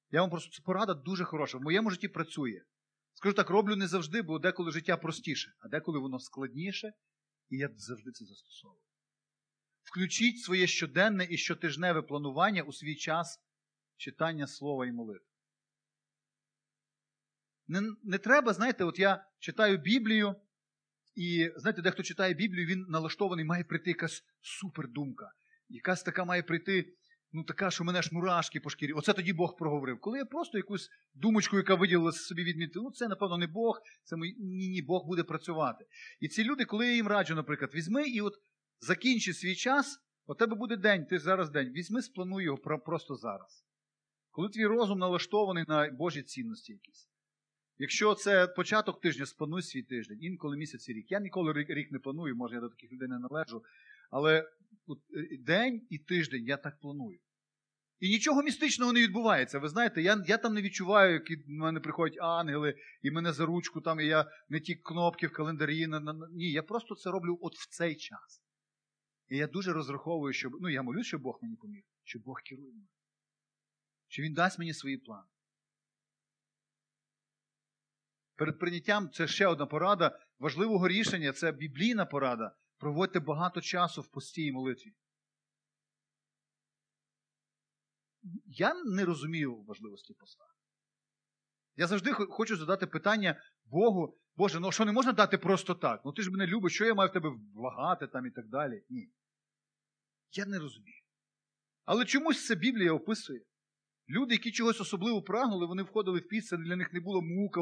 Я вам просто, це порада дуже хороша. В моєму житті працює. Скажу так, роблю не завжди, бо деколи життя простіше, а деколи воно складніше, і я завжди це застосовую. Включіть своє щоденне і щотижневе планування у свій час читання слова і молитви. Не, не треба, знаєте, от я читаю Біблію, і, знаєте, дехто читає Біблію, він налаштований, має прийти якась супердумка, якась така має прийти... Ну така, що мене ж мурашки по шкірі. Оце тоді Бог проговорив. Коли я просто якусь думочку, яка виділилася собі відмітила, ну це, напевно, не Бог, це мій... ні, ні, Бог буде працювати. І ці люди, коли я їм раджу, наприклад, візьми і от закінчи свій час, от тебе буде день, ти зараз день, візьми, сплануй його просто зараз. Коли твій розум налаштований на Божі цінності якісь. Якщо це початок тижня, сплануй свій тиждень, інколи місяць і рік. Я ніколи рік не планую, може я до таких людей не належу, але... День і тиждень я так планую. І нічого містичного не відбувається. Ви знаєте, я, я там не відчуваю, як в мене приходять ангели, і мене за ручку, там, і я не ті кнопки в календарі. На, на, на. Ні, я просто це роблю от в цей час. І я дуже розраховую, щоб, ну я молюсь, щоб Бог мені поміг, щоб Бог керує мене. Що Він дасть мені свої плани. Перед прийняттям, це ще одна порада, важливого рішення, це біблійна порада. Проводьте багато часу в постій молитві. Я не розумію важливості поста. Я завжди хочу задати питання Богу, Боже, ну що не можна дати просто так? Ну ти ж мене любиш, що я маю в тебе влагати там і так далі? Ні. Я не розумію. Але чомусь це Біблія описує. Люди, які чогось особливо прагнули, вони входили в піст, для них не було мука,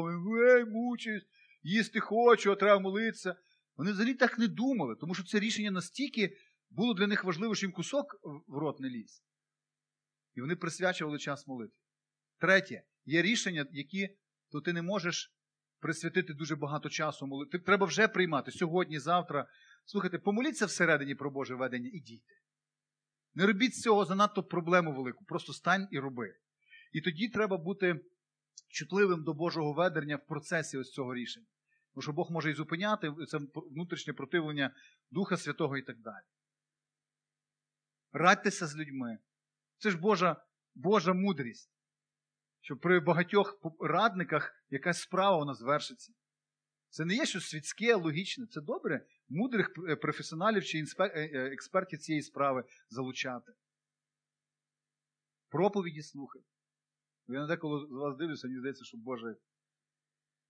ей, мучаюсь, їсти хочу, а треба молитися. Вони взагалі так не думали, тому що це рішення настільки було для них важливо, що їм кусок в рот не ліз. І вони присвячували час молитві. Третє. Є рішення, які то ти не можеш присвятити дуже багато часу молитві. Треба вже приймати сьогодні, завтра. Слухайте, помоліться всередині про Боже ведення і дійте. Не робіть з цього занадто проблему велику. Просто стань і роби. І тоді треба бути чутливим до Божого ведення в процесі ось цього рішення. Тому що Бог може і зупиняти, це внутрішнє противлення Духа Святого і так далі. Радьтеся з людьми. Це ж Божа, Божа мудрість, що при багатьох радниках якась справа вона звершиться. Це не є щось світське, логічне. Це добре мудрих професіоналів чи експертів цієї справи залучати. Проповіді слухайте. Я не деколи з вас дивлюся, мені здається, що Боже...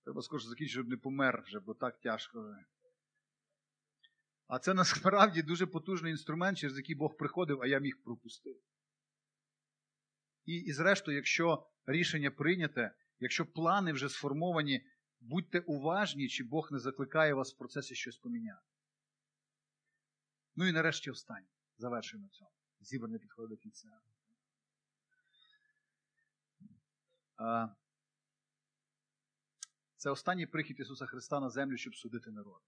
Треба скоріше закінчити, щоб не помер вже, бо так тяжко. А це насправді дуже потужний інструмент, через який Бог приходив, а я міг пропустити. І, і зрештою, якщо рішення прийняте, якщо плани вже сформовані, будьте уважні, чи Бог не закликає вас в процесі щось поміняти. Ну і нарешті останнє. Завершуємо цьому. Зібрання підходить до кінця. Це останній прихід Ісуса Христа на землю, щоб судити народ.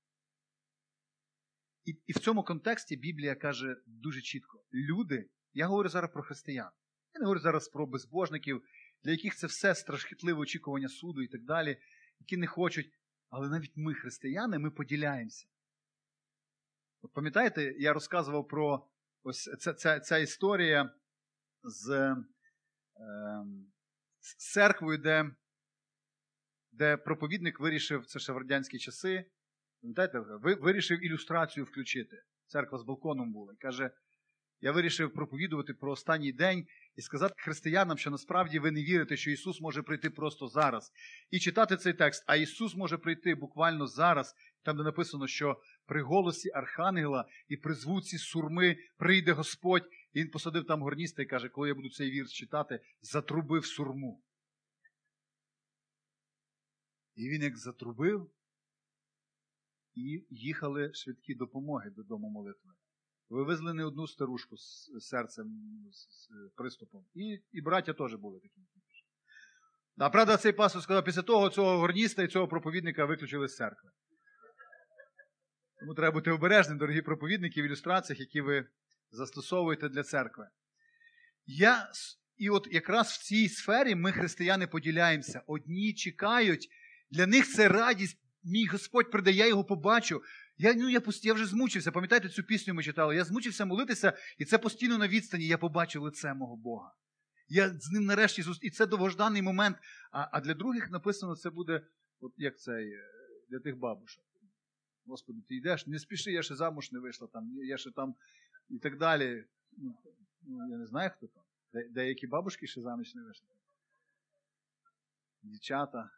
І, і в цьому контексті Біблія каже дуже чітко. Люди, я говорю зараз про християн, я не говорю зараз про безбожників, для яких це все страшхітливе очікування суду і так далі, які не хочуть. Але навіть ми, християни, ми поділяємося. От пам'ятаєте, я розказував про ось ця, ця, ця історія з, е, з церквою, де, де проповідник вирішив, це ще в радянські часи, пам'ятаєте, вирішив ілюстрацію включити. Церква з балконом була. І каже, я вирішив проповідувати про останній день і сказати християнам, що насправді ви не вірите, що Ісус може прийти просто зараз. І читати цей текст, а Ісус може прийти буквально зараз, там де написано, що при голосі архангела і при звуці сурми прийде Господь. І він посадив там горніста і каже, коли я буду цей вірш читати, затрубив сурму. І він як затрубив, і їхали швидкі допомоги додому молитви. Вивезли не одну старушку з серцем, з приступом. І, і браття теж були такі. А правда, цей пастор сказав, після того цього горніста і цього проповідника виключили з церкви. Тому треба бути обережним, дорогі проповідники, в ілюстраціях, які ви застосовуєте для церкви. Я, і от якраз в цій сфері ми, християни, поділяємося. Одні чекають, для них це радість. Мій Господь прийде, я його побачу. Я, ну, я, я вже змучився, пам'ятаєте, цю пісню ми читали. Я змучився молитися, і це постійно на відстані. Я побачу лице мого Бога. Я з ним нарешті зустрічу. І це довгожданий момент. А, а для других написано, це буде, от як цей, для тих бабушок. Господи, ти йдеш, не спіши, я ще замуж не вийшла, там, я ще там і так далі. Ну, я не знаю, хто там. Де, деякі бабушки ще заміж не вийшли. Дівчата.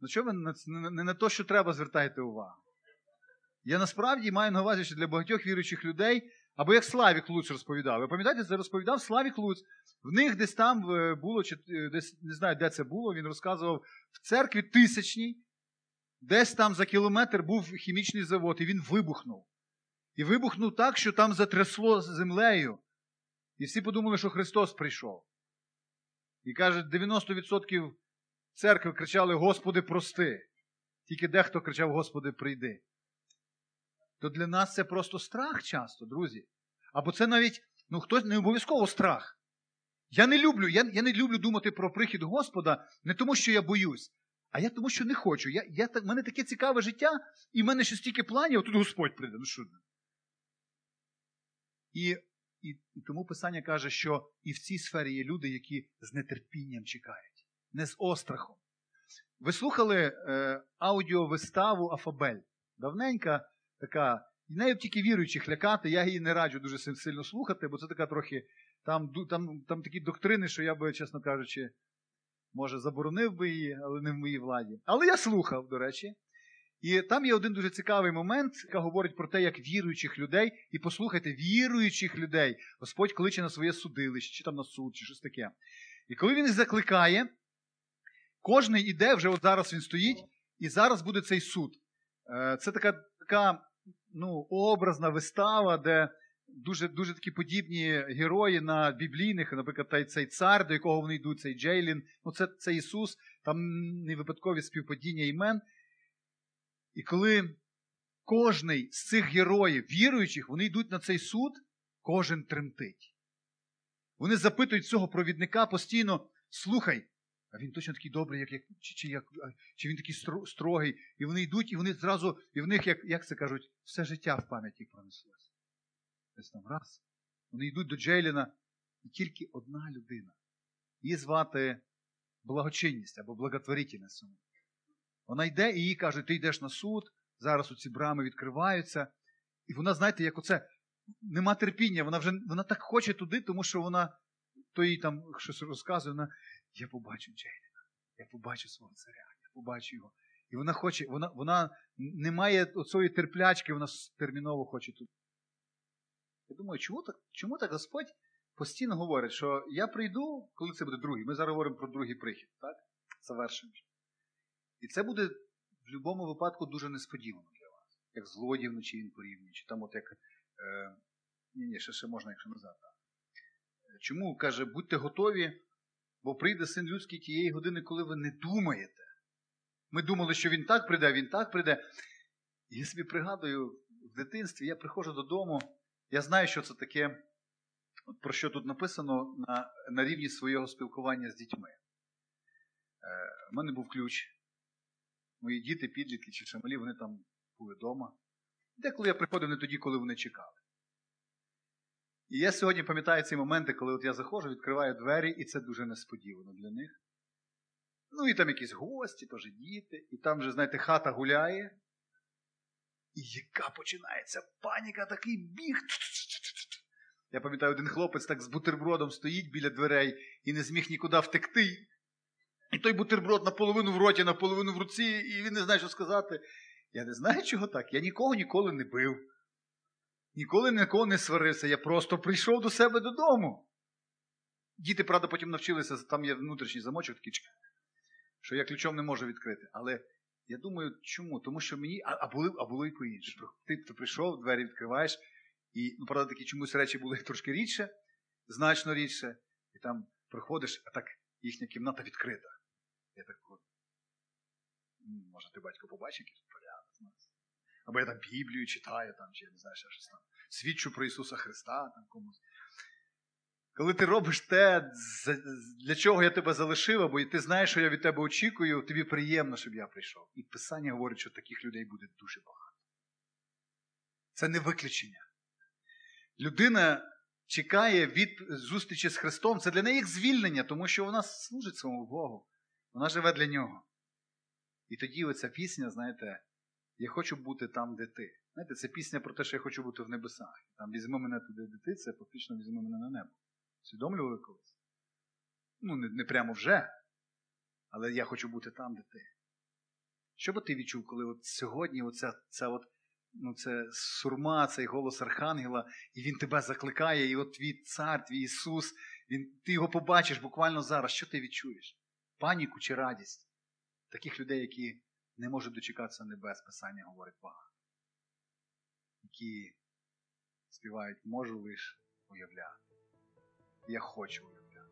Ну що ви не на те, що треба, звертаєте увагу? Я насправді маю на увазі, що для багатьох віруючих людей, або як Славік Луць розповідав. Ви пам'ятаєте, це розповідав Славік Луць. В них десь там було, чи десь, не знаю, де це було, він розказував, в церкві тисячній, десь там за кілометр був хімічний завод, і він вибухнув. І вибухнув так, що там затрясло землею. І всі подумали, що Христос прийшов. І каже, дев'яносто відсотків церкви кричали, Господи, прости. Тільки дехто кричав, Господи, прийди. То для нас це просто страх часто, друзі. Або це навіть, ну хтось не обов'язково страх. Я не люблю, я, я не люблю думати про прихід Господа не тому, що я боюсь, а я тому, що не хочу. Я, я, в мене таке цікаве життя, і в мене ще стільки планів, а тут Господь прийде. Ну що? І, і, і тому Писання каже, що і в цій сфері є люди, які з нетерпінням чекають, не з острахом. Ви слухали е, аудіовиставу Афабель? Давненька така, і нею тільки віруючих лякати, я її не раджу дуже сильно слухати, бо це така трохи, там, там, там такі доктрини, що я би, чесно кажучи, може, заборонив би її, але не в моїй владі. Але я слухав, до речі. І там є один дуже цікавий момент, який говорить про те, як віруючих людей, і послухайте, віруючих людей Господь кличе на своє судилище, чи там на суд, чи щось таке. І коли він їх закликає, кожний іде, вже от зараз він стоїть, і зараз буде цей суд. Це така, така ну, образна вистава, де дуже, дуже такі подібні герої на біблійних, наприклад, цей цар, до якого вони йдуть, цей Джейлін, ну це, це Ісус, там не випадкові співпадіння імен. І коли кожний з цих героїв, віруючих, вони йдуть на цей суд, кожен тремтить. Вони запитують цього провідника постійно, слухай, а він точно такий добрий, як, як, чи, чи, як, чи він такий строгий. І вони йдуть, і вони зразу, і в них, як, як це кажуть, все життя в пам'яті пронеслося. Десь там раз. Вони йдуть до Джейліна, і тільки одна людина. Її звати благочинність або благотворительність. Вона йде, і їй кажуть, ти йдеш на суд, зараз оці брами відкриваються. І вона, знаєте, як оце, нема терпіння, вона вже вона так хоче туди, тому що вона, то їй там щось розказує, вона, я побачу Джейліна, я побачу свого царя, я побачу його. І вона хоче, вона, вона не має оцої терплячки, вона терміново хоче туди. Я думаю, чому так, чому так Господь постійно говорить, що я прийду, коли це буде другий. Ми зараз говоримо про другий прихід, так? Завершимо. І це буде в будь-якому випадку дуже несподівано для вас. Як злодій вночі він порівнює, чи там от як... Е, ні-ні, ще, ще можна, якщо назад. Так. Чому? Каже, будьте готові, бо прийде Син Людський тієї години, коли ви не думаєте. Ми думали, що він так прийде, він так прийде. І я собі пригадую, в дитинстві я приходжу додому, я знаю, що це таке, про що тут написано на, на рівні свого спілкування з дітьми. Е, в мене був ключ. Мої діти, підлітки чи шамалі, вони там були вдома. Деколи я приходив не тоді, коли вони чекали. І я сьогодні пам'ятаю ці моменти, коли от я заходжу, відкриваю двері, і це дуже несподівано для них. Ну і там якісь гості, теж діти, і там вже, знаєте, хата гуляє. І яка починається паніка, такий біг. Я пам'ятаю, один хлопець так з бутербродом стоїть біля дверей і не зміг нікуди втекти. І той бутерброд наполовину в роті, наполовину в руці, і він не знає, що сказати. Я не знаю, чого так. Я нікого ніколи не бив. Ніколи нікого не сварився. Я просто прийшов до себе додому. Діти, правда, потім навчилися, там є внутрішній замочок, такий, що я ключом не можу відкрити. Але я думаю, чому? Тому що мені... А, а, були, а було і по-іншому. Ти, ти прийшов, двері відкриваєш, і, ну, правда, такі чомусь речі були трошки рідше, значно рідше. І там приходиш, а так їхня кімната відкрита. Я так говорю, може, ти, батько, побачив якийсь порядок з нас? Або я там Біблію читаю, там, чи я не знаю, що щось там. Свідчу про Ісуса Христа, там, комусь. Коли ти робиш те, для чого я тебе залишив, або ти знаєш, що я від тебе очікую, тобі приємно, щоб я прийшов. І Писання говорить, що таких людей буде дуже багато. Це не виключення. Людина чекає від зустрічі з Христом. Це для неї як звільнення, тому що вона служить своєму Богу. Вона живе для Нього. І тоді оця пісня, знаєте, «Я хочу бути там, де ти». Знаєте, це пісня про те, що я хочу бути в небесах. Там «Візьми мене туди, де ти», це фактично «Візьми мене на небо». Усвідомлювали колись? Ну, не, не прямо вже, але я хочу бути там, де ти. Що би ти відчув, коли от сьогодні оця, ця от, ну, це сурма, цей голос архангела, і він тебе закликає, і от твій цар, твій Ісус, він, ти його побачиш буквально зараз. Що ти відчуєш? Паніку чи радість? Таких людей, які не можуть дочекатися небес, Писання говорить багато. Які співають «Можу лиш уявляти». Я хочу уявляти.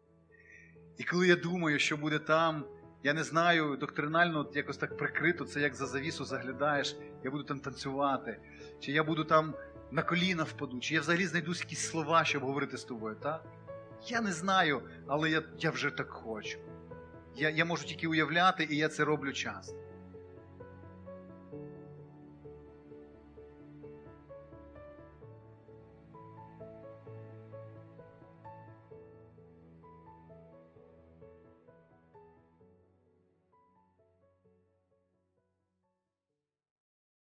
І коли я думаю, що буде там, я не знаю, доктринально якось так прикрито, це як за завісу заглядаєш, я буду там танцювати, чи я буду там на коліна впаду, чи я взагалі знайду якісь слова, щоб говорити з тобою, так? Я не знаю, але я, я вже так хочу. Я, я можу тільки уявляти, і я це роблю часто.